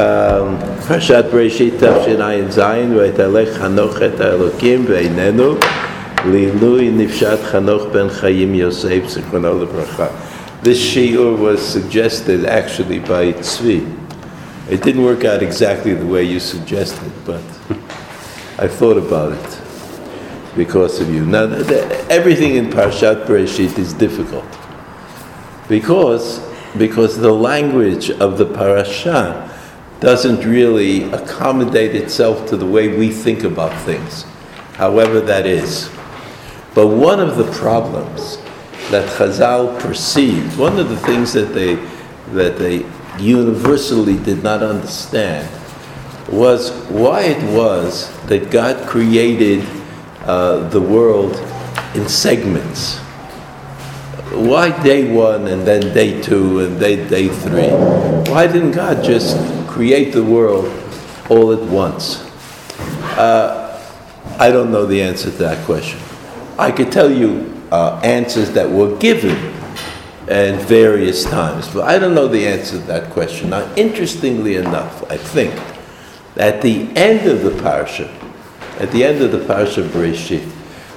Parashat Bereshit Tavshinai Zayin V'Haitalech Chanoch Et HaElokim V'Einenu Lilui Nifshat Chanoch Ben Chaim Yosef Zichrono Livracha. This shiur was suggested actually by Tzvi. It didn't work out exactly the way you suggested, but I thought about it because of you. Now, everything in Parashat Bereshit is difficult because the language of the parasha doesn't really accommodate itself to the way we think about things, however that is. But one of the problems that Chazal perceived, one of the things that they universally did not understand, was why it was that God created the world in segments. Why day one and then day two and then day three? Why didn't God just create the world all at once? I don't know the answer to that question. I could tell you answers that were given at various times, but I don't know the answer to that question. Now, interestingly enough, I think, at the end of the parasha Bereshit,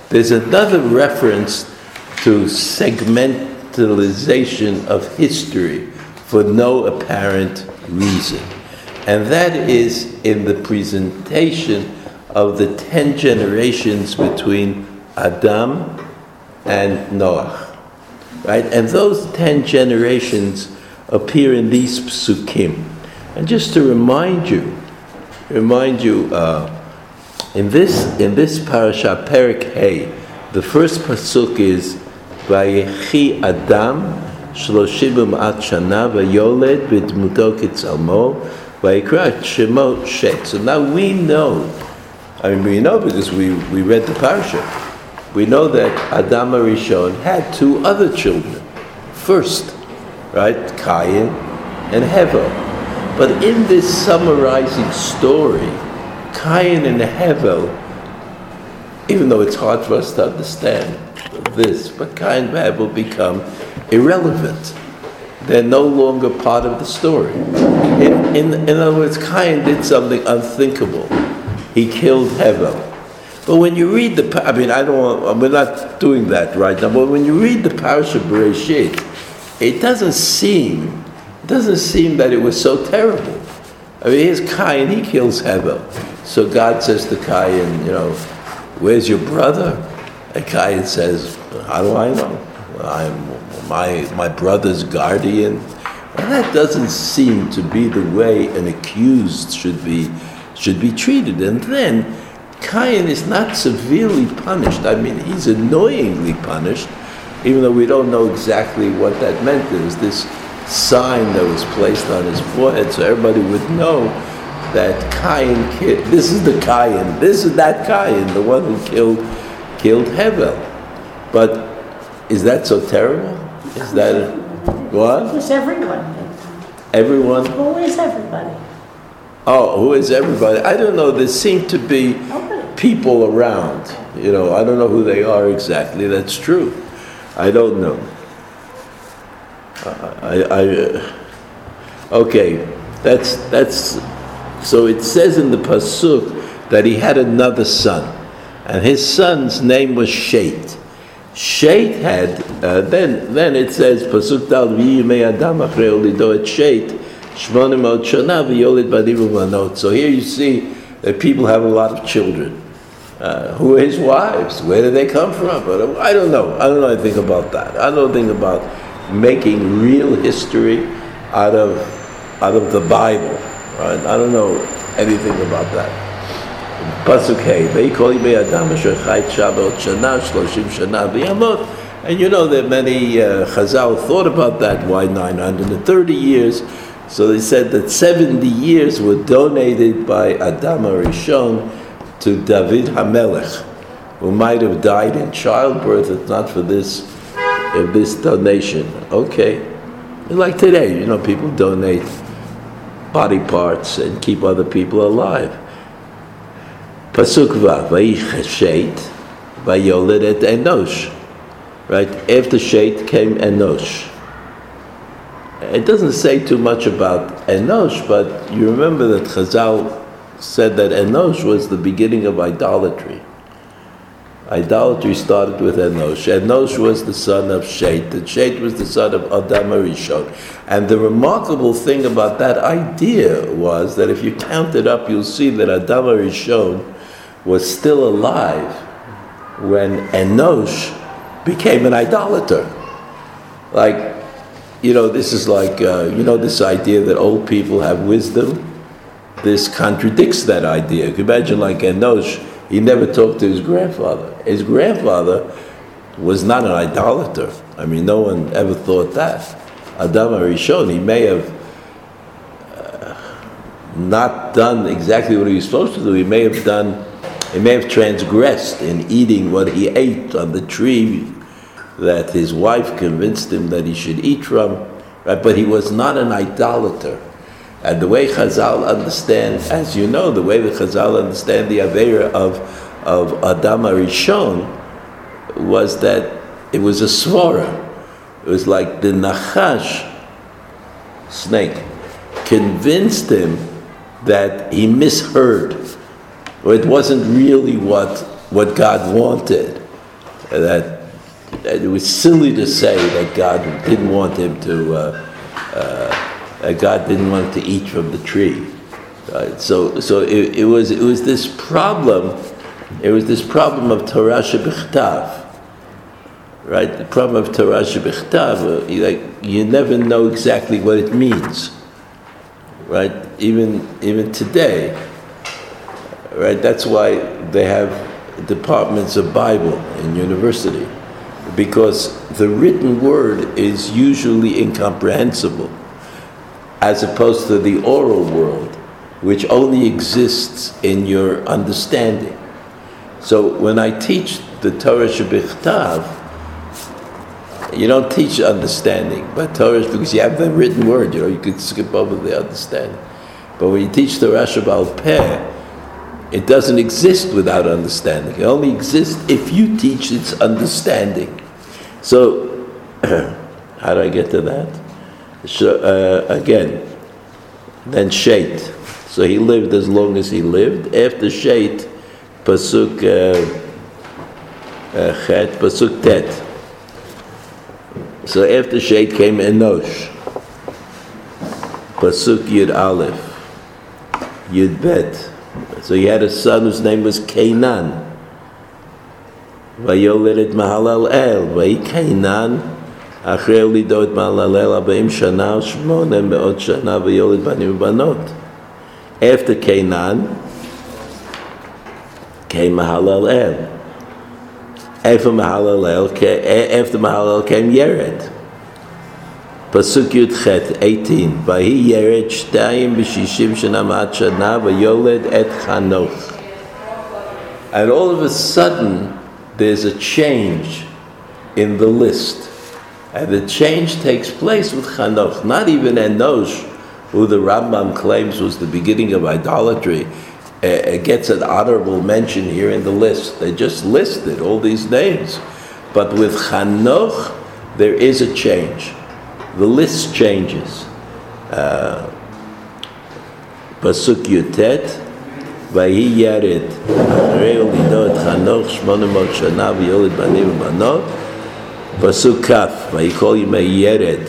there's another reference to segmentalization of history for no apparent reason. And that is in the presentation of the 10 generations between Adam and Noah. Right? And those 10 generations appear in these psukim. And just to remind you, in this parasha, Perek Hey, the first pasuk is Vayechi Adam Shloshim At Shana Vayoled B'Dmuto Kitzalmo Vayikra Shemo Shet. So now we know because we read the parasha. We know that Adam Harishon had two other children first, right? Kayin and Hevel. But in this summarizing story, Kayin and Hevel, even though it's hard for us to understand this, but Kayin and Hevel become irrelevant. They're no longer part of the story. In other words, Kayin did something unthinkable. He killed Hevel. But when you read we're not doing that right now, but when you read the Parashat Bereshit, it doesn't seem that it was so terrible. I mean, here's Kayin, he kills Hevel. So God says to Kayin, where's your brother? And Kayin says, how do I know? I'm my brother's guardian. And that doesn't seem to be the way an accused should be treated. And then Kayin is not severely punished. I mean, he's annoyingly punished, even though we don't know exactly what that meant. There was this sign that was placed on his forehead so everybody would know that Kayin kid. This is the Kayin. This is that Kayin, the one who killed Hevel. But is that so terrible? Is that what? Who's everyone? Everyone? Who is everybody? Oh, who is everybody? I don't know. There seem to be people around. I don't know who they are exactly. That's true. I don't know. Okay. That's. So it says in the Pasuk that he had another son, and his son's name was Sheit. Sheit had, then it says, Pasuk Dal V'yimei Adam Achrei Olido Et Sheit, Shmonim Shana V'yolid Banim U'Banot. So here you see that people have a lot of children. Who are his wives? Where do they come from? I don't know anything about that. I don't think about making real history out of the Bible. Right? I don't know anything about that. Pasuk Hey, and that many Chazal thought about that. Why 930 years? So they said that 70 years were donated by Adam Harishon to David HaMelech, who might have died in childbirth if not for this donation. Okay, like today, people donate body parts and keep other people alive. Pasuk Vav, Vayich Sheit, Vayoled et Enosh. Right? After Sheit came Enosh. It doesn't say too much about Enosh, but you remember that Chazal said that Enosh was the beginning of idolatry. Idolatry started with Enosh. Enosh was the son of Sheit, and Sheit was the son of Adam Harishon. And the remarkable thing about that idea was that if you count it up, you'll see that Adam Harishon was still alive when Enosh became an idolater. Like, you know, this is like, this idea that old people have wisdom. This contradicts that idea. You can imagine, like Enosh, he never talked to his grandfather. His grandfather was not an idolater. I mean, no one ever thought that. Adam Harishon, he may have not done exactly what he was supposed to do. He may have transgressed in eating what he ate on the tree that his wife convinced him that he should eat from, right? But he was not an idolater. And the way Chazal understand, as you know, the way the Chazal understand the Aveira of Adam Harishon was that it was a svara. It was like the Nachash snake convinced him that he misheard, or it wasn't really what God wanted. That it was silly to say that God didn't want him to. God didn't want him to eat from the tree, right? So it was this problem. It was this problem of Torah Shebikhtav, right? The problem of Torah Shebikhtav, like you never know exactly what it means, right? Even today, right? That's why they have departments of Bible in university, because the written word is usually incomprehensible, as opposed to the oral world, which only exists in your understanding. So when I teach the Torah Shebikhtav, you don't teach understanding, but Torah, because you have the written word, you could skip over the understanding. But when you teach the Torah Shebikhtav, it doesn't exist without understanding. It only exists if you teach its understanding. So, how do I get to that? So, then Sheit. So he lived as long as he lived. After Sheit, Pasuk Tet. So after Sheit came Enosh. Pasuk Yud Aleph, Yud Bet. So he had a son whose name was Kainan. Vayoledet Mahalal El, Vay Kainan. אחרי הולידו את מעלל אל 40 שנה ושמונה מאות שנה ויולד בנים ובנות. After Kainan came Mahalal El. After Mahalal El came Yered. פסוק י"ח 18. ויהי ירד 62 שנה מעט שנה ויולד את חנוך. And all of a sudden there's a change in the list. And the change takes place with Chanoch. Not even Enosh, who the Rambam claims was the beginning of idolatry, gets an honorable mention here in the list. They just listed all these names. But with Chanoch, there is a change. The list changes. Pasuk Yutet, Vahi Yared, Achrei Ulido et Chanoch, 800 Shana, V'yolid Banim U'Banot. Pasuk Kaf, Vayikol Yimei Yered,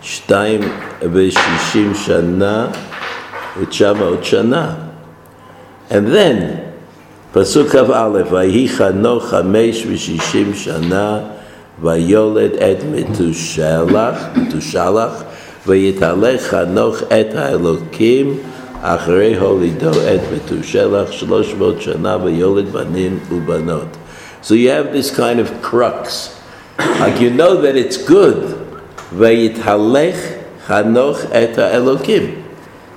62 Shana, 900 Shana. And then, Pasuk Kaf Aleph, Vayi Chanoch 65 Shana, Vayoled et Metushalach, Vayitalech Chanoch et HaElokim, Achrei Holido et Metushalach, 300 Shana, Vayoled Banim Ubanot. So you have this kind of crux. Like you know that it's good. Vayitalech Chanoch et HaElokim.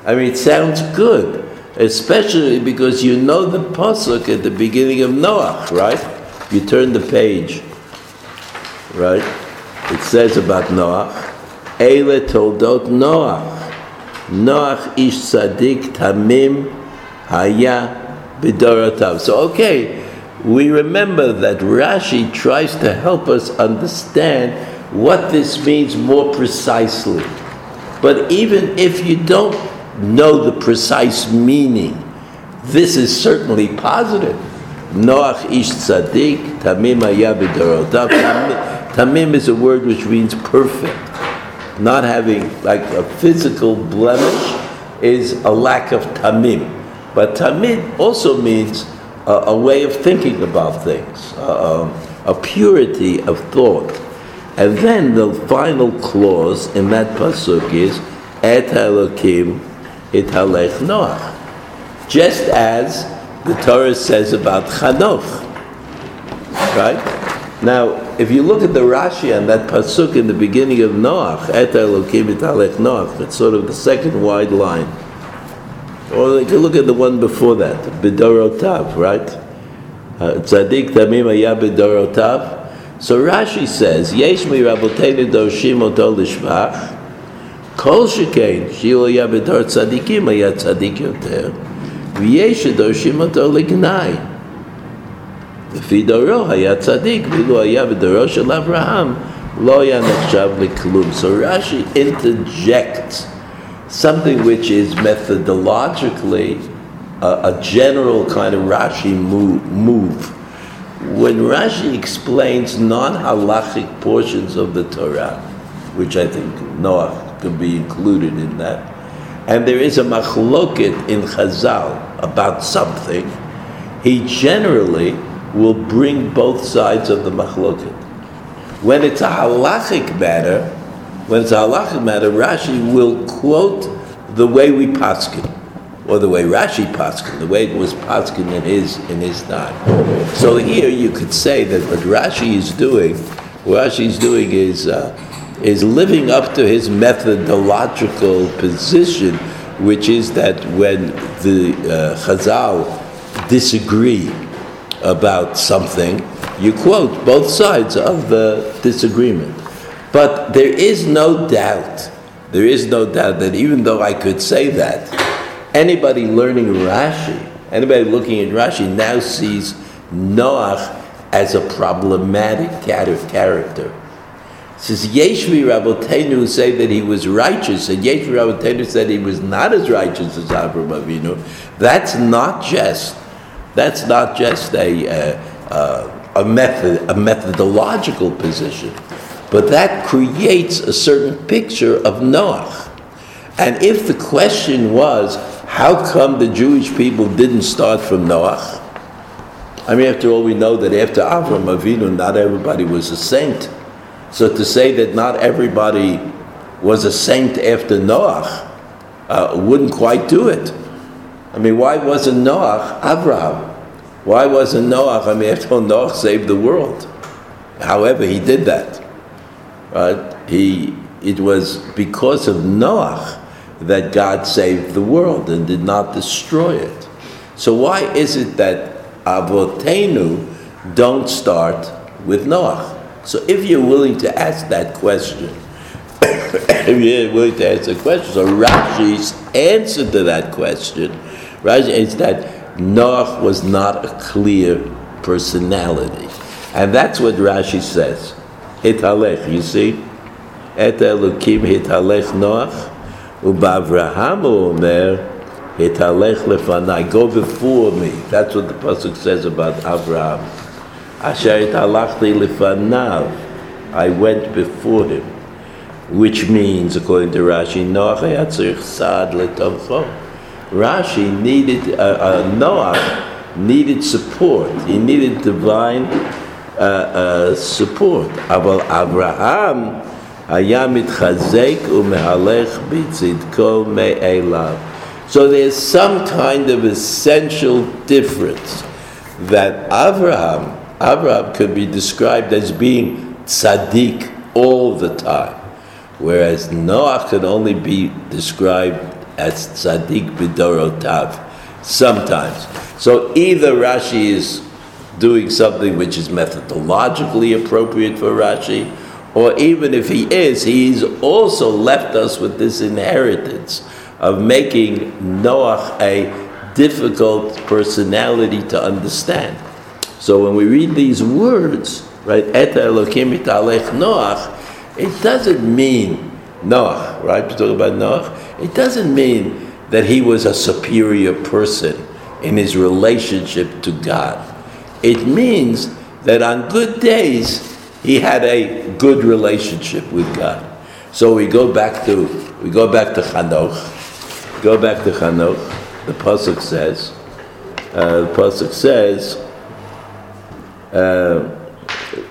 I mean, it sounds good, especially because you know the pasuk at the beginning of Noach, right? You turn the page, right? It says about Noach, Eile toldot Noach. Noach ish tzadik tamim haya b'dorotav. So okay. We remember that Rashi tries to help us understand what this means more precisely. But even if you don't know the precise meaning, this is certainly positive. Noach ish tzadik, tamim haya b'dorotav. Tamim is a word which means perfect. Not having like a physical blemish is a lack of tamim. But tamid also means a way of thinking about things, a purity of thought. And then the final clause in that pasuk is, Et ha'elokim italech Noach. Just as the Torah says about Chanoch. Right? Now, if you look at the Rashi on that pasuk in the beginning of Noach, Et ha'elokim italech Noach, it's sort of the second wide line. Or you can look at the one before that, Bidorotav, right? Tzadik Tamim Haya Bidorotav. So Rashi says, Yesh mi Raboteinu Dorshim Oto Lishvach, Kol Shekain, Shilo Haya Bidor Tzadikim Haya Tzadik Yoter, V'yesh Dorshim Oto Lignai, Fidoro Haya Tzadik, V'lo Haya Bidoro Shel Avraham, Lo Haya Nechshav L'Klum. So Rashi interjects something which is methodologically a general kind of Rashi move. When Rashi explains non-halachic portions of the Torah, which I think Noach could be included in that, and there is a machloket in Chazal about something, he generally will bring both sides of the machloket. When it's a halachic matter, Rashi will quote the way we paskin, or the way Rashi paskin, the way it was paskin in his time. So here you could say that what Rashi is doing is living up to his methodological position, which is that when the Chazal disagree about something, you quote both sides of the disagreement. But there is no doubt that even though I could say that, anybody looking at Rashi now sees Noach as a problematic character. It says, Yeshvi Rabotenu say that he was righteous, and Yeshvi Rabotenu said he was not as righteous as Avraham Avinu. That's not just a methodological position. But that creates a certain picture of Noach. And if the question was, how come the Jewish people didn't start from Noach? I mean, after all, we know that after Avraham Avinu, not everybody was a saint. So to say that not everybody was a saint after Noach wouldn't quite do it. I mean, why wasn't Noach Avraham? Why wasn't Noach? I mean, after all, Noach saved the world. However, he did that. It was because of Noach that God saved the world and did not destroy it. So why is it that Avotenu don't start with Noach? So if you're willing to ask that question, so Rashi's answer to that question, Rashi is that Noach was not a clear personality. And that's what Rashi says. Hitalech, you see? Et elokim hitalech Noach, uBavraham omer hitalech lefanai. Go before me. That's what the pasuk says about Avraham. Asher hitalachti lefanav. I went before him, which means, according to Rashi, Noach haya tzarich saad letomcho. Rashi needed Noach needed support. He needed divine support. Aval Avraham haya mitchazek umehalech bitzidko me'elav. So there's some kind of essential difference that Avraham could be described as being tzaddik all the time, whereas Noach could only be described as tzaddik bidorotav sometimes. So either Rashi is doing something which is methodologically appropriate for Rashi, or even if he is, he's also left us with this inheritance of making Noach a difficult personality to understand. So when we read these words, right, Et Elokim Italech Noach, it doesn't mean Noach, right? We're talking about Noach. It doesn't mean that he was a superior person in his relationship to God. It means that on good days, he had a good relationship with God. So we go back to Chanoch. Go back to Chanoch. The pasuk says.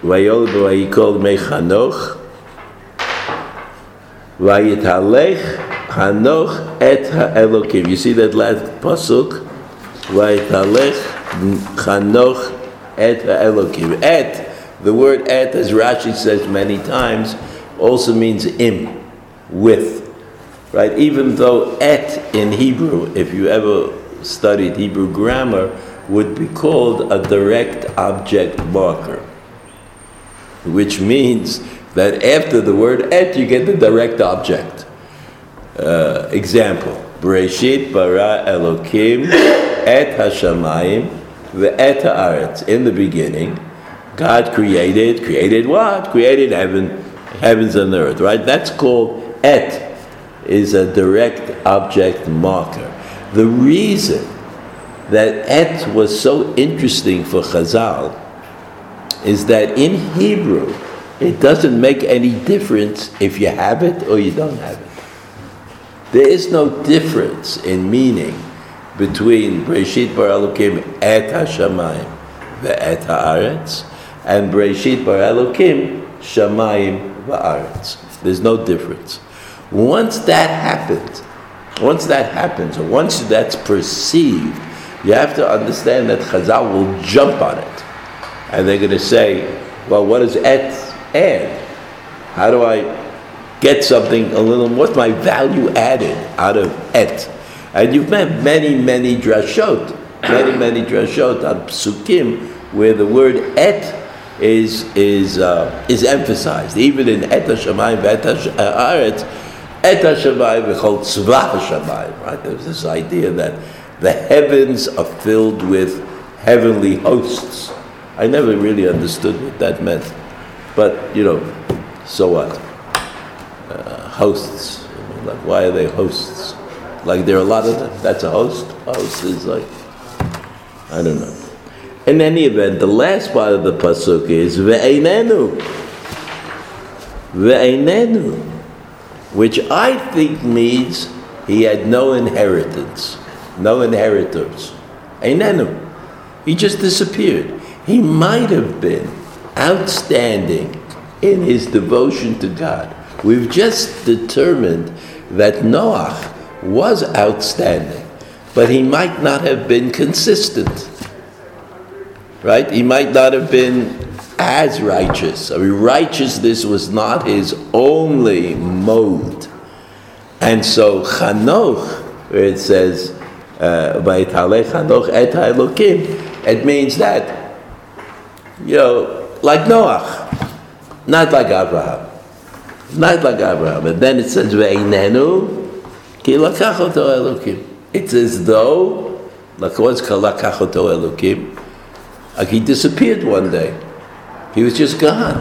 Vayoldu vayikol me Chanoch. Vayitalech Chanoch et haElokim. You see that last pasuk. Vayitalech Chanoch et haElokim. Et. The word et, as Rashi says many times, also means im, with. Right? Even though et in Hebrew, if you ever studied Hebrew grammar, would be called a direct object marker, which means that after the word et, you get the direct object. Example, Bereshit bara Elokim et HaShamayim v'et HaAretz. In the beginning, God created what? Created heavens and earth, right? That's called et, is a direct object marker. The reason that et was so interesting for Chazal is that in Hebrew, it doesn't make any difference if you have it or you don't have it. There is no difference in meaning between Bereshit bara Elokim et HaShamayim v'et HaAretz and Bereshit bara Elokim Shamayim va'aretz. There's no difference. Once that happens, or once that's perceived, you have to understand that Chazal will jump on it. And they're going to say, well, what does et add? How do I get something a little, what's my value added out of et? And you've met many, many drashot on Psukim where the word et is emphasized. Even in et HaShamayim v'et HaAretz, et HaShamayim v'chol tzvah HaShamayim, right? There's this idea that the heavens are filled with heavenly hosts. I never really understood what that meant. But, so what? Hosts. Like, why are they hosts? Like, there are a lot of them. That's a host? A host is like, I don't know. In any event, the last part of the pasuk is ve'einenu, which I think means he had no inheritance, no inheritors. Einenu, he just disappeared. He might have been outstanding in his devotion to God. We've just determined that Noach was outstanding, but he might not have been consistent. Right? He might not have been as righteous. I mean, righteousness was not his only mode. And so Chanoch, where it says, it means that, like Noach, not like Abraham. And then it says, it's as though, like what's kalakachoto elokim? Like he disappeared one day. He was just gone.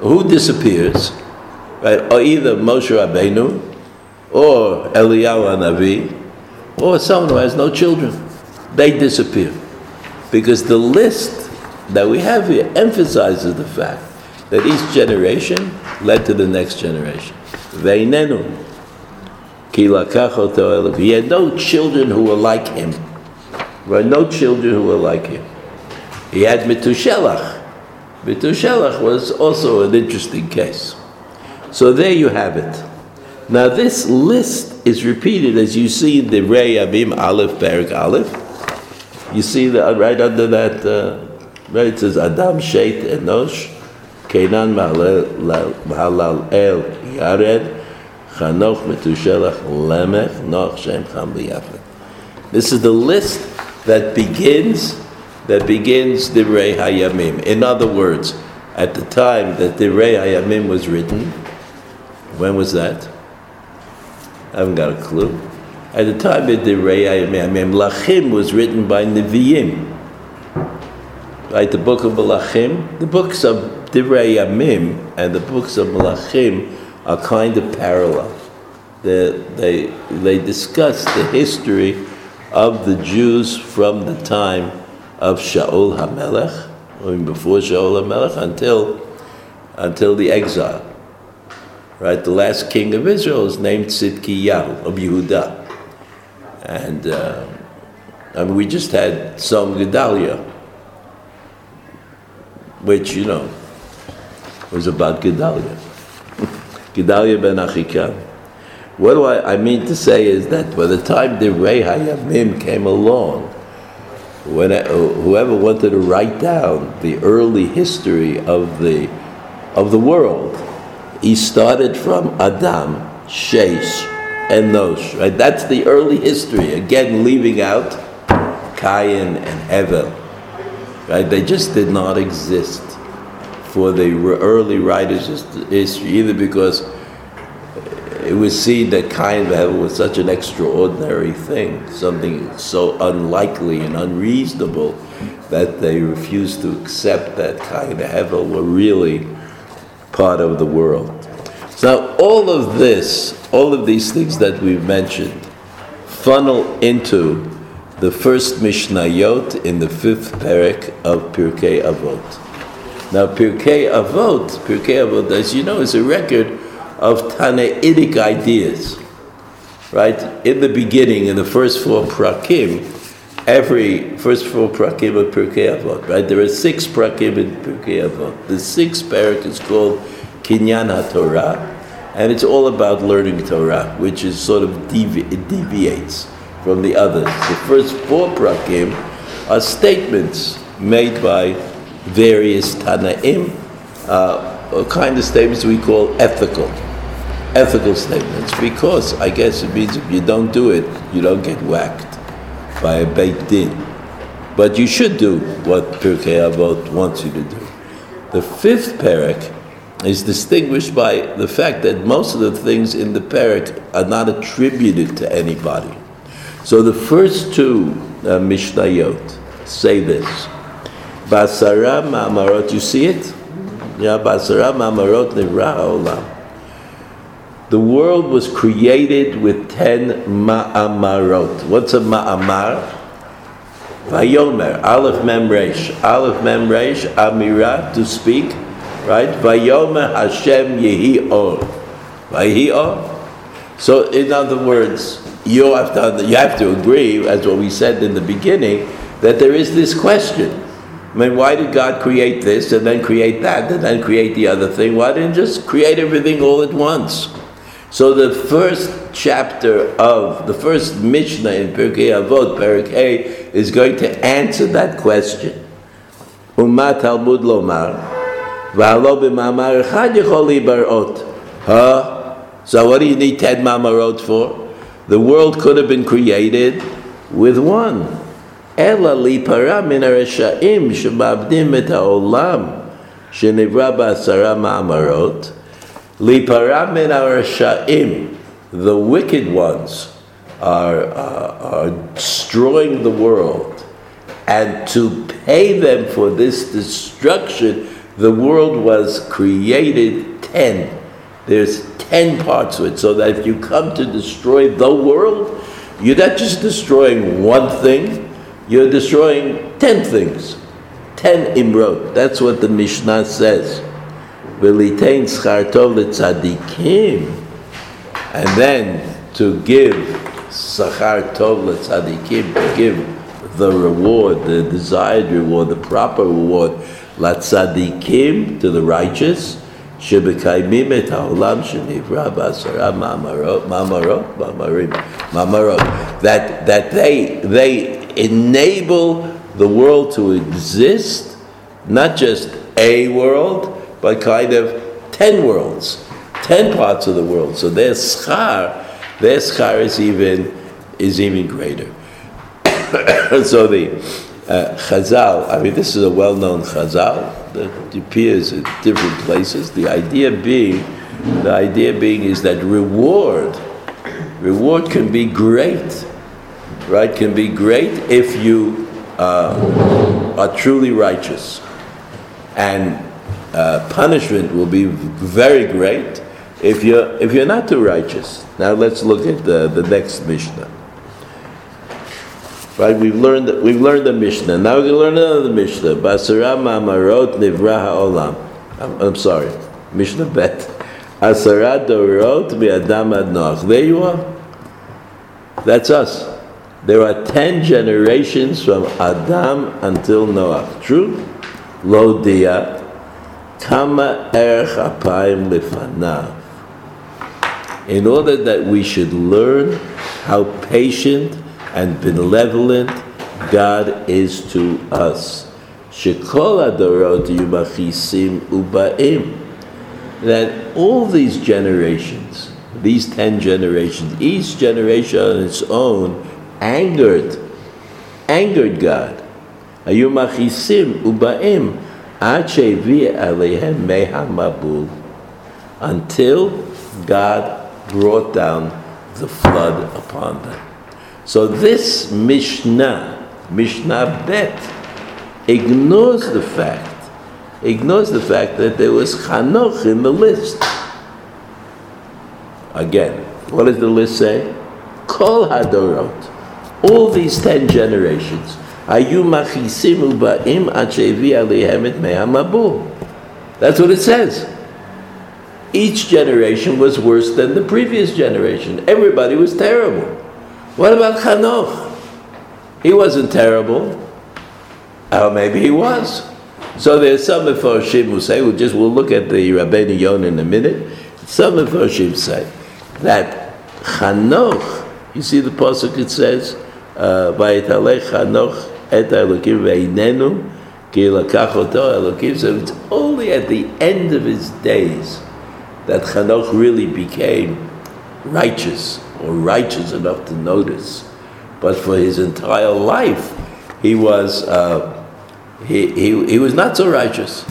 Who disappears? Right? Or either Moshe Rabbeinu, or Eliyahu HaNavi, or someone who has no children. They disappear. Because the list that we have here emphasizes the fact that each generation led to the next generation. Ve'inenu ki lakach oto Elokim. He had no children who were like him. Right? No children who were like him. He had Metushelach. Metushelach was also an interesting case. So there you have it. Now this list is repeated as you see in the Divrei Yamim Aleph Perek Aleph. You see that right under that, right? It says Adam, Sheit, Enosh, Kainan, Mahalal El, Yared, Chanoch, Metushelach, Lemech, Noach, Shem, Ham, Yafet. This is the list that begins Divrei Hayamim. In other words, at the time that Divrei Hayamim was written, when was that? I haven't got a clue. At the time that Divrei Hayamim, Melachim was written by Nevi'im. Right, the book of Melachim, the books of Divrei Yamim and the books of Melachim are kind of parallel. They discuss the history of the Jews from the time of Shaul HaMelech, I mean before Shaul HaMelech, until the exile. Right, the last king of Israel is named Tzidkiyahu of Yehuda, and I mean we just had Tzom Gedalia, which you know was about Gedalia, Gedalia ben Achikam. What I mean to say is that by the time Divrei Yamim came along, when whoever wanted to write down the early history of the world, he started from Adam, Sheish, Enosh. Right? That's the early history. Again, leaving out Kayin and Hevel. Right? They just did not exist for the early writers of history, either because it was seen that Kayin and Hevel was such an extraordinary thing, something so unlikely and unreasonable that they refused to accept that Kayin and Hevel were really part of the world. So all of these things that we've mentioned funnel into the first Mishnayot in the 5th Perek of Pirkei Avot. Now Pirkei Avot, as you know, is a record of Tanaitic ideas. Right? In the beginning, in the first four prakim of Pirkei Avot, right? There are 6 prakim in Pirkei Avot. The 6th parak is called Kinyan HaTorah, and it's all about learning Torah, which is sort of deviates from the others. The first 4 prakim are statements made by various Tanaim, kind of statements we call ethical statements, because I guess it means if you don't do it, you don't get whacked by a Beit Din. But you should do what Pirkei Avot wants you to do. The 5th Perek is distinguished by the fact that most of the things in the Perek are not attributed to anybody. So the first 2 Mishnayot say this. Basara ma'amarot, you see it? Yeah, Basara ma'amarot nivra ha'olam. The world was created with 10 ma'amarot. What's a ma'amar? Vayomer, Aleph Mem Resh, Amira, to speak, right? Vayomer Hashem Yehi Or. Vayehi Or. So, in other words, you have to agree, as what we said in the beginning, that there is this question. I mean, why did God create this, and then create that, and then create the other thing? Why didn't just create everything all at once? So the first chapter of the first Mishnah in Pirkei Avot, Perek A, is going to answer that question. Uma Talmud Lomar, V'alo b'mamar echad yichol libarot. Huh? So what do you need 10 mamarot for? The world could have been created with one. Ela lipara min ha'resha'im shemavdim et ha'olam shenivra b'asara mamarot. Lipara min ha'resha'im, the wicked ones are destroying the world, and to pay them for this destruction, the world was created 10. There's 10 parts to it, so that if you come to destroy the world, you're not just destroying one thing, you're destroying 10 things. 10 imrot. That's what the Mishnah says. V'litain schar tov letzadikim, and then to give schar tov letzadikim, to give the reward, the desired reward, the proper reward, latzadikim, to the righteous, shebekaimim et haolam shenivra b'asara ma'amarot, that they enable the world to exist, not just a world, but kind of 10 worlds, 10 parts of the world. So their schar is even greater. So the Chazal, I mean, this is a well-known Chazal that appears in different places. The idea being is that reward can be great, right? Can be great if you are truly righteous, and punishment will be very great if you're not too righteous. Now let's look at the next Mishnah. Right, we've learned the Mishnah. Now we're going to learn another Mishnah. Basara ma'amarot nivra ha'olam. I'm sorry, Mishnah Bet. Asara dorot mi'adam ad Noach. There you are. That's us. There are 10 generations from Adam until Noach. True? Lo dia kama erech apayim lifanav. In order that we should learn how patient and benevolent God is to us. That all these generations, these 10 generations, each generation on its own, angered God. Until God brought down the flood upon them. So this Mishnah Bet, ignores the fact that there was Chanoch in the list. Again, what does the list say? Kol Hadorot, all these 10 generations. That's what it says. Each generation was worse than the previous generation. Everybody was terrible. What about Chanoch? He wasn't terrible. Or maybe he was. So there's some Mefarshim who say, we'll look at the Rabbeinu Yonah in a minute. Some Mefarshim say that Chanoch, you see the Pasuk, it says, Vayitalech Chanoch et Elokim veinenu ki lakach oto Elokim. So it's only at the end of his days that Chanoch really became righteous, or righteous enough to notice, but for his entire life he was not so righteous.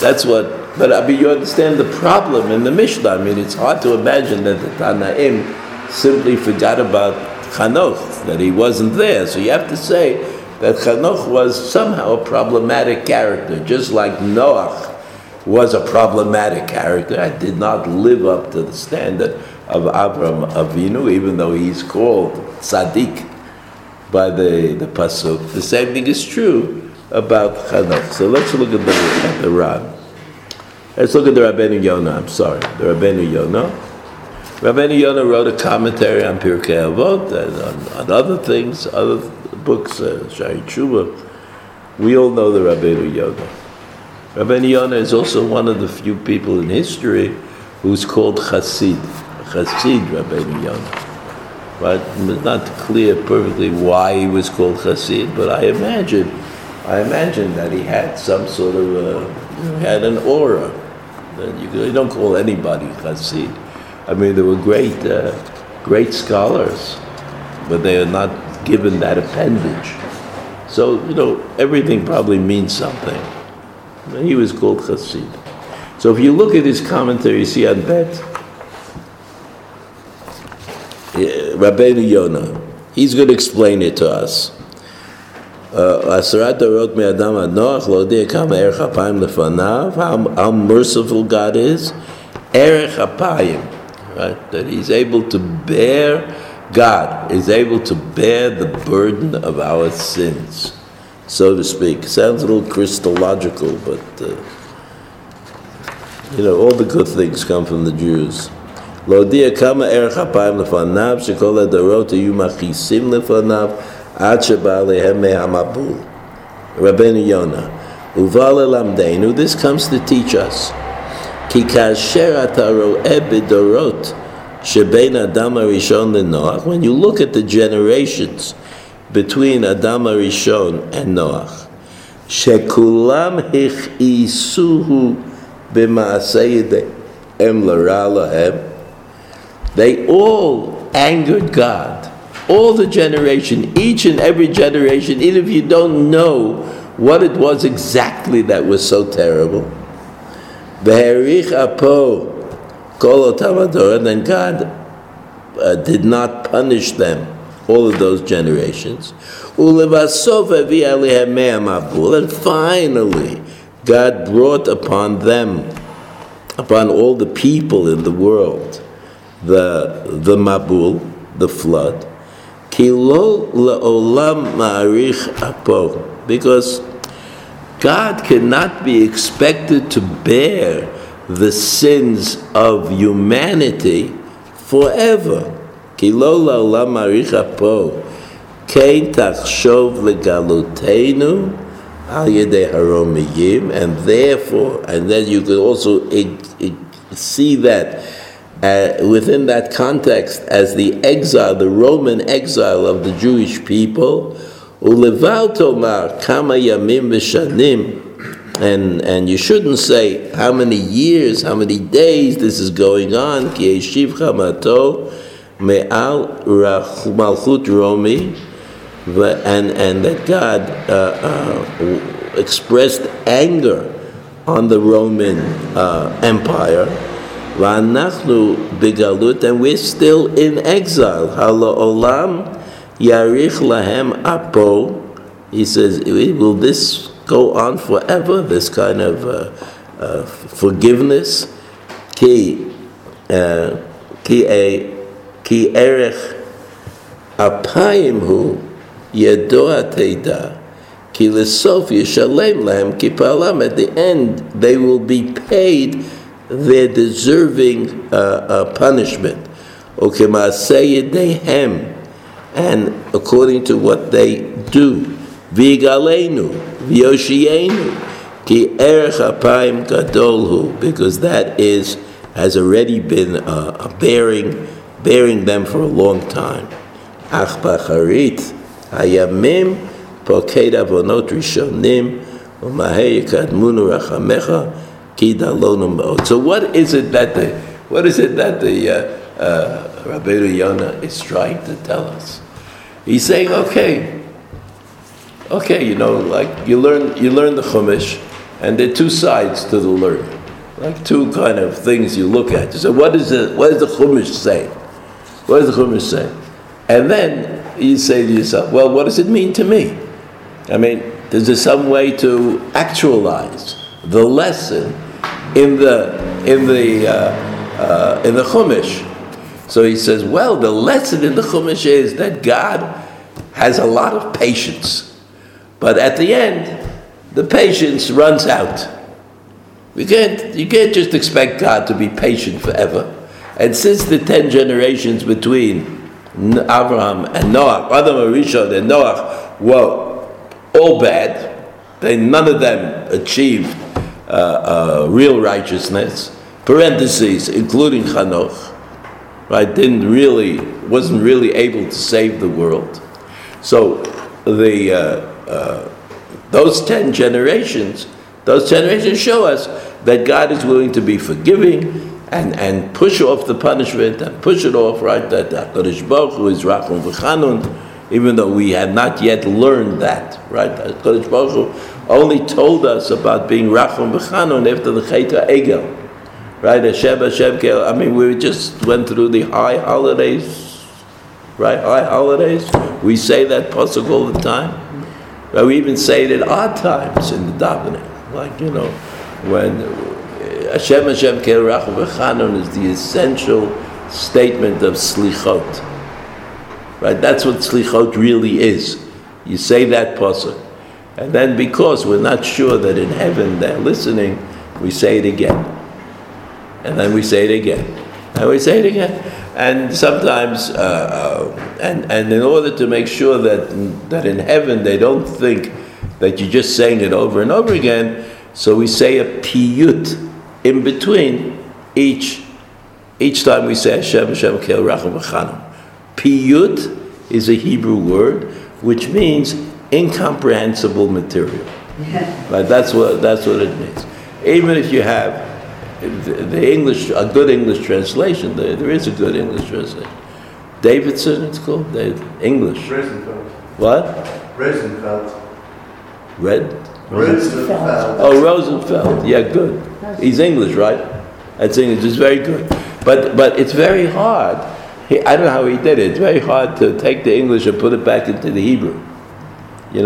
That's what. But I mean, you understand the problem in the Mishnah. I mean, it's hard to imagine that the Tanaim simply forgot about Chanoch, that he wasn't there. So you have to say that Chanoch was somehow a problematic character, just like Noach was a problematic character. I did not live up to the standard of Avraham Avinu, even though he's called Tzaddik by the Pasuk. The same thing is true about Chanoch. So let's look at the Ran. Let's look at the Rabbeinu Yonah. The Rabbeinu Yonah. Rabbeinu Yonah wrote a commentary on Pirkei Avot and on other things, other books, Shari Tshuva. We all know the Rabbeinu Yonah. Rabbeinu Yonah is also one of the few people in history who's called Chassid. Chassid Rabbeinu Yonah. But it's not clear perfectly why he was called Chassid, but I imagine that he had some sort of had an aura. You don't call anybody Chassid. I mean, there were great scholars, but they are not given that appendage. So, everything probably means something. He was called Chassid. So if you look at his commentary, you see on Bet, Rabbeinu Yonah, he's going to explain it to us. How merciful God is, right? That He's able to bear. God is able to bear the burden of our sins, so to speak. Sounds a little Christological, but all the good things come from the Jews. Rabbeinu Yonah, this comes to teach us. When you look at the generations between Adam Harishon and Noach, shekulam hichisuhu b'maaseh yadeihem l'ra lahem. They all angered God. All the generation, each and every generation, even if you don't know what it was exactly that was so terrible. And then God did not punish them, all of those generations. And finally, God brought upon them upon all the people in the world the mabul, the flood, ki lo leolam ma'arich apo, because God cannot be expected to bear the sins of humanity forever. Ki lo leolam ma'arich apo, kein tachshov legalutenu al yedei haromiyim, and therefore, and then you could also see that within that context as the exile, the Roman exile of the Jewish people, ulevautomar kama yamim v'shanim, and you shouldn't say how many years, how many days this is going on, ki yeshiv chamato me'al malchut romi, and that God expressed anger on the Roman Empire, and we're still in exile. Halaolam yarich lahem apo. He says, will this go on forever, this kind of forgiveness? Ki erech apaimhu yedoa teida. Ki lesof yishalem lahem kipalam. At the end, they will be paid their deserving punishment. And according to what they do. Vigalenu, v'yoshienu, ki erech apayim gadolhu, because that is, has already been bearing them for a long time. Ach bacharit hayamim poked avonot rishonim umahei kadmunu rachamecha. So what is it that the Rabbeinu Yonah is trying to tell us? He's saying, okay, like you learn the Chumash, and there are two sides to the learning, like two kind of things you look at. So what is the Chumash saying? What is the Chumash saying? And then you say to yourself, well, what does it mean to me? I mean, is there some way to actualize the lesson in the Chumash? So he says, well, the lesson in the Chumash is that God has a lot of patience, but at the end, the patience runs out. You can't just expect God to be patient forever. And since the 10 generations between Avraham and Noah, Adam Harishon and Noah were all bad, none of them achieved real righteousness, parentheses, including Chanoch, right, wasn't really able to save the world. So those 10 generations show us that God is willing to be forgiving and push off the punishment and push it off, right, that HaKadosh Baruch Hu is Racham v'chanon, even though we have not yet learned that, right? HaKadosh Baruch Hu only told us about being Racham v'chanon after the Chet HaEgel, right? Hashem Hashem keil. I mean, we just went through the high holidays, right? High holidays. We say that Pasuk all the time. Right? We even say it at odd times in the davening, like when Hashem Hashem keil Racham v'chanon is the essential statement of Slichot, right? That's what Slichot really is. You say that Pasuk. And then, because we're not sure that in heaven they're listening, we say it again. And then we say it again. And we say it again. And sometimes, and in order to make sure that in heaven they don't think that you're just saying it over and over again, so we say a piyut in between each time we say Hashem Hashem keil Racham v'chanon. Piyut is a Hebrew word which means incomprehensible material. Yeah. Right, that's what it means. Even if you have a good English translation, there is a good English translation. Davidson, it's called English. Rosenfeld. What? Rosenfeld. Rosenfeld. Oh, Rosenfeld. Yeah, good. He's English, right? That's English. It's very good. But it's very hard. I don't know how he did it. It's very hard to take the English and put it back into the Hebrew. The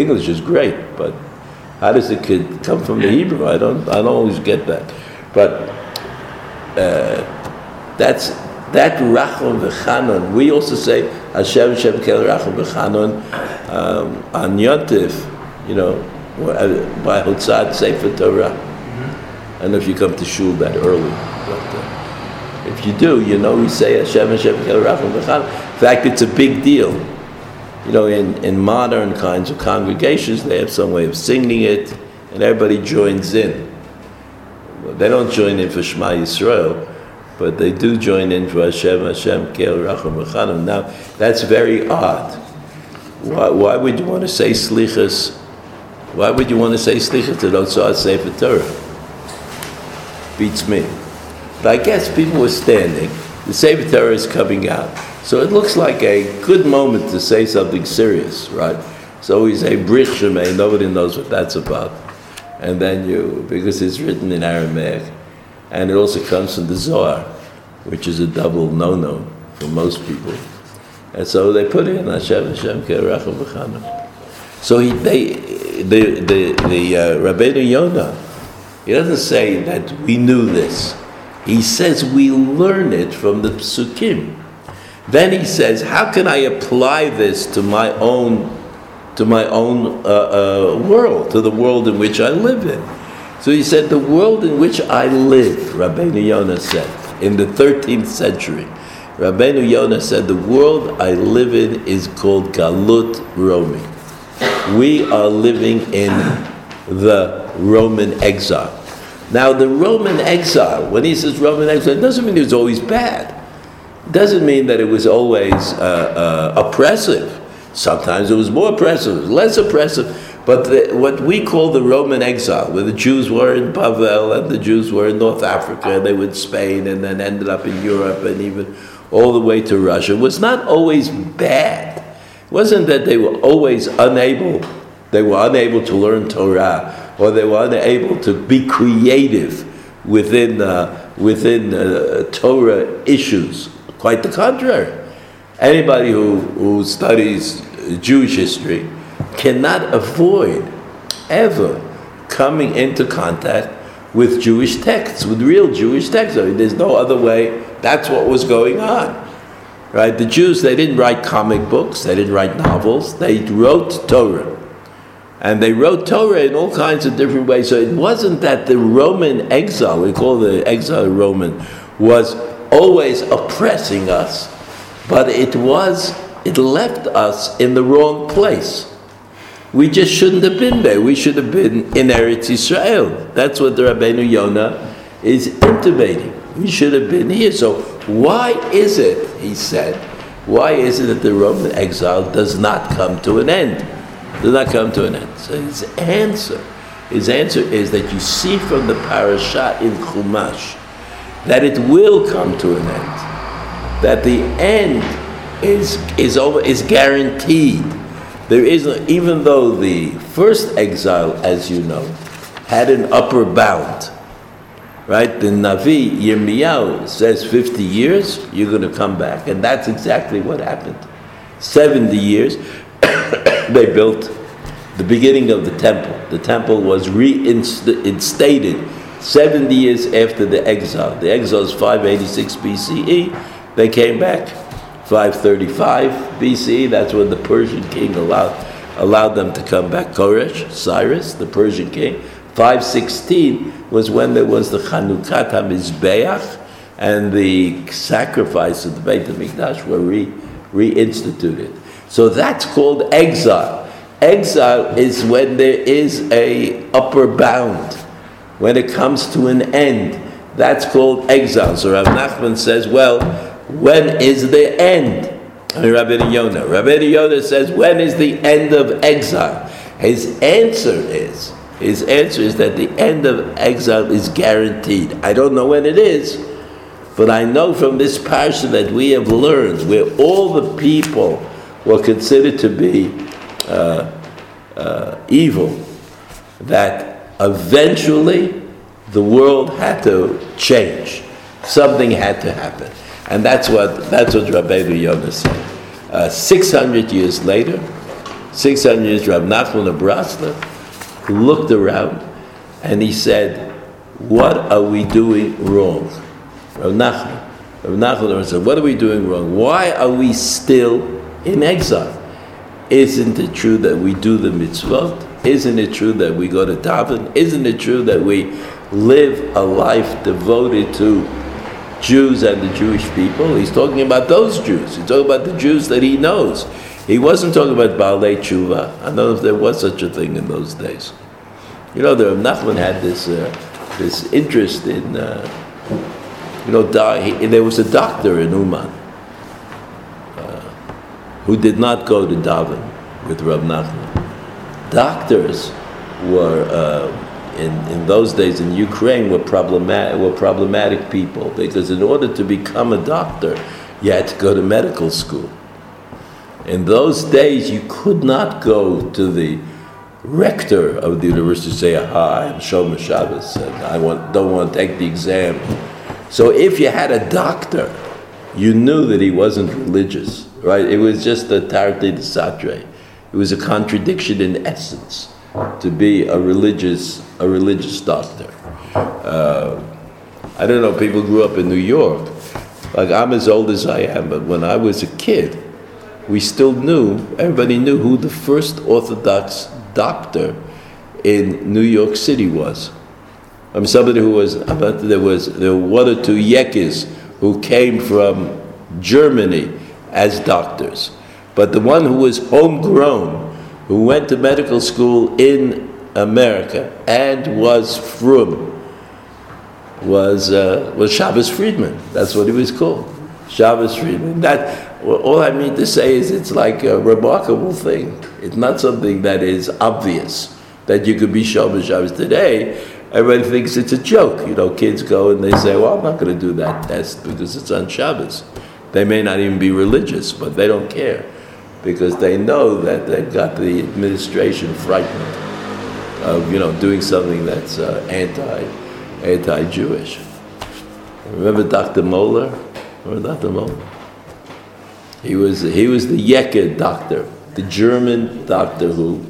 English is great, but How does it come from the Hebrew? I don't always get that. But that's that Racham v'chanon. We also say Hashem Hashem keil Racham v'chanon on Yontif, you know, by Hotzad Sefer Torah. I don't know if you come to shul that early, but if you do, you know we say Hashem Hashem keil Racham v'chanon. In fact, it's a big deal. You know, in modern kinds of congregations, they have some way of singing it, and everybody joins in. Well, they don't join in for Shema Yisrael, but they do join in for Hashem, Hashem, Keil, Racham, Racham. Now, that's very odd. Why would you want to say Slichas? Why would you want to say Slichas to those who are Sefer Torah? Beats me. But I guess people were standing. The Sefer Torah is coming out. So it looks like a good moment to say something serious, right? So we say, Brich Shemay, nobody knows what that's about. And then because it's written in Aramaic, and it also comes from the Zohar, which is a double no-no for most people. And so they put in, Hashem, Hashem, Keil, Racham, V'chanon. So Rabbeinu Yonah, he doesn't say that we knew this. He says we learn it from the Psukim. Then he says, how can I apply this to my own world, to the world in which I live in? So he said, the world in which I live, Rabbeinu Yonah said, in the 13th century, Rabbeinu Yonah said, the world I live in is called Galut Romi. We are living in the Roman exile. Now, the Roman exile, when he says Roman exile, it doesn't mean it was always bad. Doesn't mean that it was always oppressive. Sometimes it was more oppressive, it was less oppressive. But what we call the Roman exile, where the Jews were in Bavel and the Jews were in North Africa, and they were in Spain and then ended up in Europe and even all the way to Russia, was not always bad. It wasn't that they were always unable. They were unable to learn Torah, or they were unable to be creative within Torah issues. Quite the contrary. Anybody who studies Jewish history cannot avoid ever coming into contact with Jewish texts, with real Jewish texts. I mean, there's no other way. That's what was going on, right? The Jews, they didn't write comic books. They didn't write novels. They wrote Torah. And they wrote Torah in all kinds of different ways. So it wasn't that the Roman exile, we call the exile Roman, was always oppressing us, but it left us in the wrong place. We just shouldn't have been there. We should have been in Eretz Yisrael. That's what the Rabbeinu Yonah is intimating. We should have been here. So why is it, he said, why is it that the Roman exile does not come to an end? Does not come to an end. So his answer is that you see from the parasha in Chumash that it will come to an end, that the end is over, is guaranteed. There is no, even though the first exile, as you know, had an upper bound, right? The Navi Yirmiyahu says 50 years, you're going to come back, and that's exactly what happened. 70 years, they built the beginning of the temple. The temple was reinstated 70 years after the exile. The exile is 586 BCE. They came back 535 BCE. That's when the Persian king allowed them to come back. Koresh, Cyrus, the Persian king. 516 was when there was the Chanukat HaMizbeach, and the sacrifice of the Beit HaMikdash were reinstituted. So that's called exile. Exile is when there is a upper bound. When it comes to an end, that's called exile. So Rav Nachman says, well, when is the end? I mean, Rabbeinu Yonah says, when is the end of exile? His answer is that the end of exile is guaranteed. I don't know when it is, but I know from this parsha that we have learned, where all the people were considered to be evil, that eventually, the world had to change. Something had to happen, and that's what Rabbeinu Yonah said. 600 years later, Rav Nachman of Breslev looked around and he said, what are we doing wrong? Rav Nachman said, what are we doing wrong? Why are we still in exile? Isn't it true that we do the mitzvot? Isn't it true that we go to Daven? Isn't it true that we live a life devoted to Jews and the Jewish people? He's talking about those Jews. He's talking about the Jews that he knows. He wasn't talking about Baalei Tshuva. I don't know if there was such a thing in those days. You know, the Rav Nachman had this interest in, there was a doctor in Uman who did not go to Daven with Rav Nachman. Doctors were... In those days in Ukraine were problematic people, because in order to become a doctor you had to go to medical school. In those days you could not go to the rector of the university and say, hi, I'm Shomer Shabbos and I don't want to take the exam. So if you had a doctor, you knew that he wasn't religious, right? It was just a tartei de satre. It was a contradiction in essence to be a religious doctor. I don't know, people grew up in New York. Like, I'm as old as I am, but when I was a kid, everybody knew who the first Orthodox doctor in New York City was. There were one or two Yekis who came from Germany as doctors. But the one who was homegrown, who went to medical school in America and was was Shabbos Friedman. That's what he was called, Shabbos Friedman. All I mean to say is it's like a remarkable thing. It's not something that is obvious that you could be Shomer Shabbos today. Everybody thinks it's a joke. You know, kids go and they say, well, I'm not going to do that test because it's on Shabbos. They may not even be religious, but they don't care, because they know that they've got the administration frightened of, doing something that's anti-Jewish. Remember Dr. Moeller? He was the Yekid doctor, the German doctor who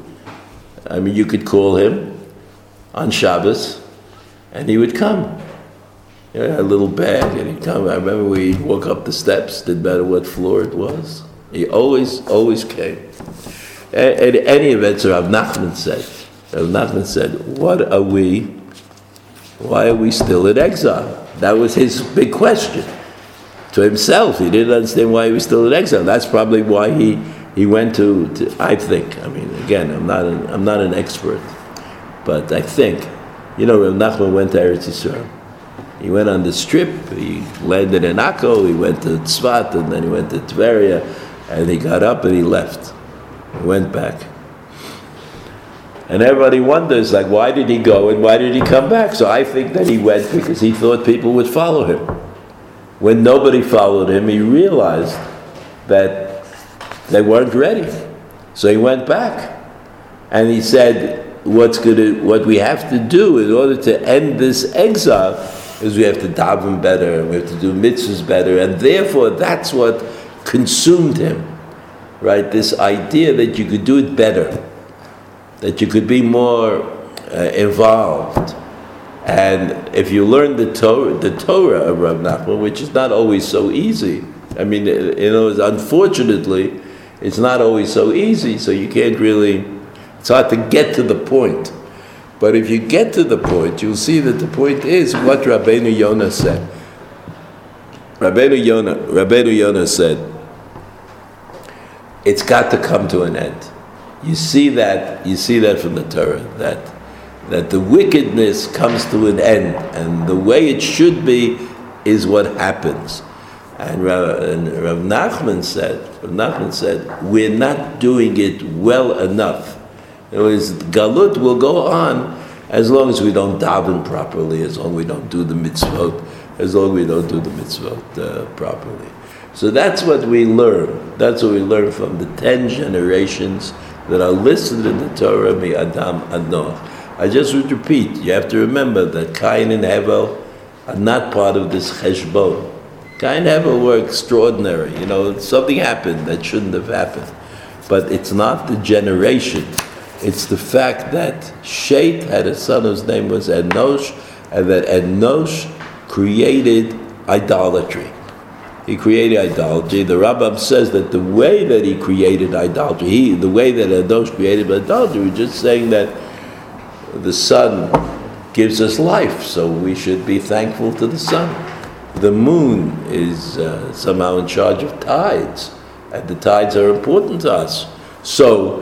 you could call him on Shabbos, and he would come. He had a little bag, and he'd come. I remember we'd walk up the steps, didn't matter what floor it was. He always came. At any event, so Rav Nachman said, why are we still in exile? That was his big question to himself. He didn't understand why he was still in exile. That's probably why he went to I think, again, I'm not an expert, but I think, Rav Nachman went to Eretz Yisrael. He went on the Strip, he landed in Akko, he went to Tzfat, and then he went to Tveria, and he got up and he left. He went back. And everybody wonders, like, why did he go and why did he come back? So I think that he went because he thought people would follow him. When nobody followed him, he realized that they weren't ready. So he went back. And he said, what we have to do in order to end this exile is we have to daven better, and we have to do mitzvahs better, and therefore that's what consumed him, right? This idea that you could do it better, that you could be more evolved. And if you learn the Torah of Rav Nachman, which is not always so easy, unfortunately, it's not always so easy, so you can't really, it's hard to get to the point. But if you get to the point, you'll see that the point is what Rabbeinu Yonah said. Rabbeinu Yonah said, it's got to come to an end. You see that from the Torah, that the wickedness comes to an end, and the way it should be is what happens. And Rav Nachman said, we're not doing it well enough. In other words, Galut will go on as long as we don't daven properly, as long as we don't do the mitzvot, properly. So that's what we learn. That's what we learn from the 10 generations that are listed in the Torah, mi Adam ad Noach. I just would repeat, you have to remember that Kayin and Hevel are not part of this cheshbon. Kayin and Hevel were extraordinary. Something happened that shouldn't have happened. But it's not the generation It's the fact that Sheit had a son whose name was Enosh, and that Enosh created idolatry. He created idolatry. The Rambam says that the way that he created idolatry, the way that Enosh created idolatry, we're just saying that the sun gives us life, so we should be thankful to the sun. The moon is somehow in charge of tides, and the tides are important to us. So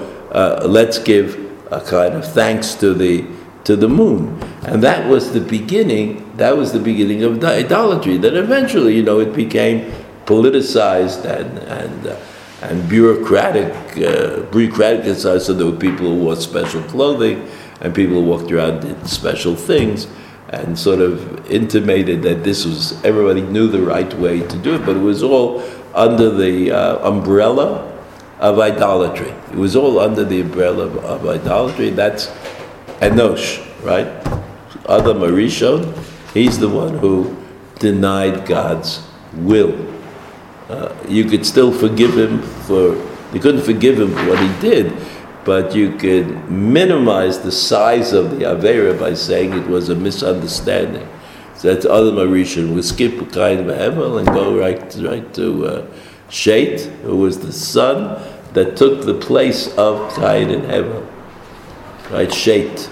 let's give a kind of thanks to the moon. And that was the beginning. That was the beginning of idolatry. That eventually, it became politicized and bureaucratic. So there were people who wore special clothing, and people who walked around did special things, and sort of intimated that this was, everybody knew the right way to do it, but it was all under the umbrella of idolatry. It was all under the umbrella of idolatry. That's Enosh, right? Adam Harishon, he's the one who denied God's will. You could still forgive him you couldn't forgive him for what he did, but you could minimize the size of the Avera by saying it was a misunderstanding. So that's Adam Harishon. We skip Kayin of Hevel and go right to Sheit, who was the son that took the place of Kayin and Hevel. Right, Sheit.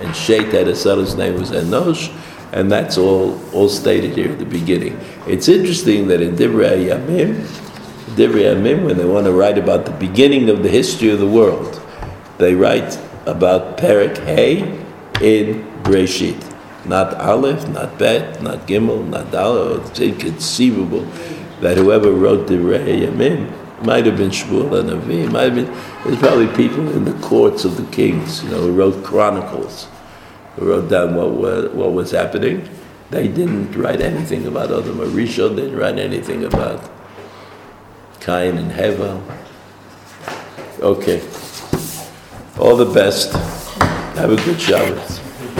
And Sheit had a son whose name was Enosh, and that's all stated here at the beginning. It's interesting that in Divrei Yamim, when they want to write about the beginning of the history of the world, they write about Perek Hey in Bereshit. Not Aleph, not Bet, not Gimel, not Daleth. It's inconceivable that whoever wrote Divrei Yamim might have been Shaul HaNavi, there's probably people in the courts of the kings, who wrote chronicles, who wrote down what was happening. They didn't write anything about Adam Harishon, they didn't write anything about Kayin and Hevel. Okay. All the best. Have a good Shabbos.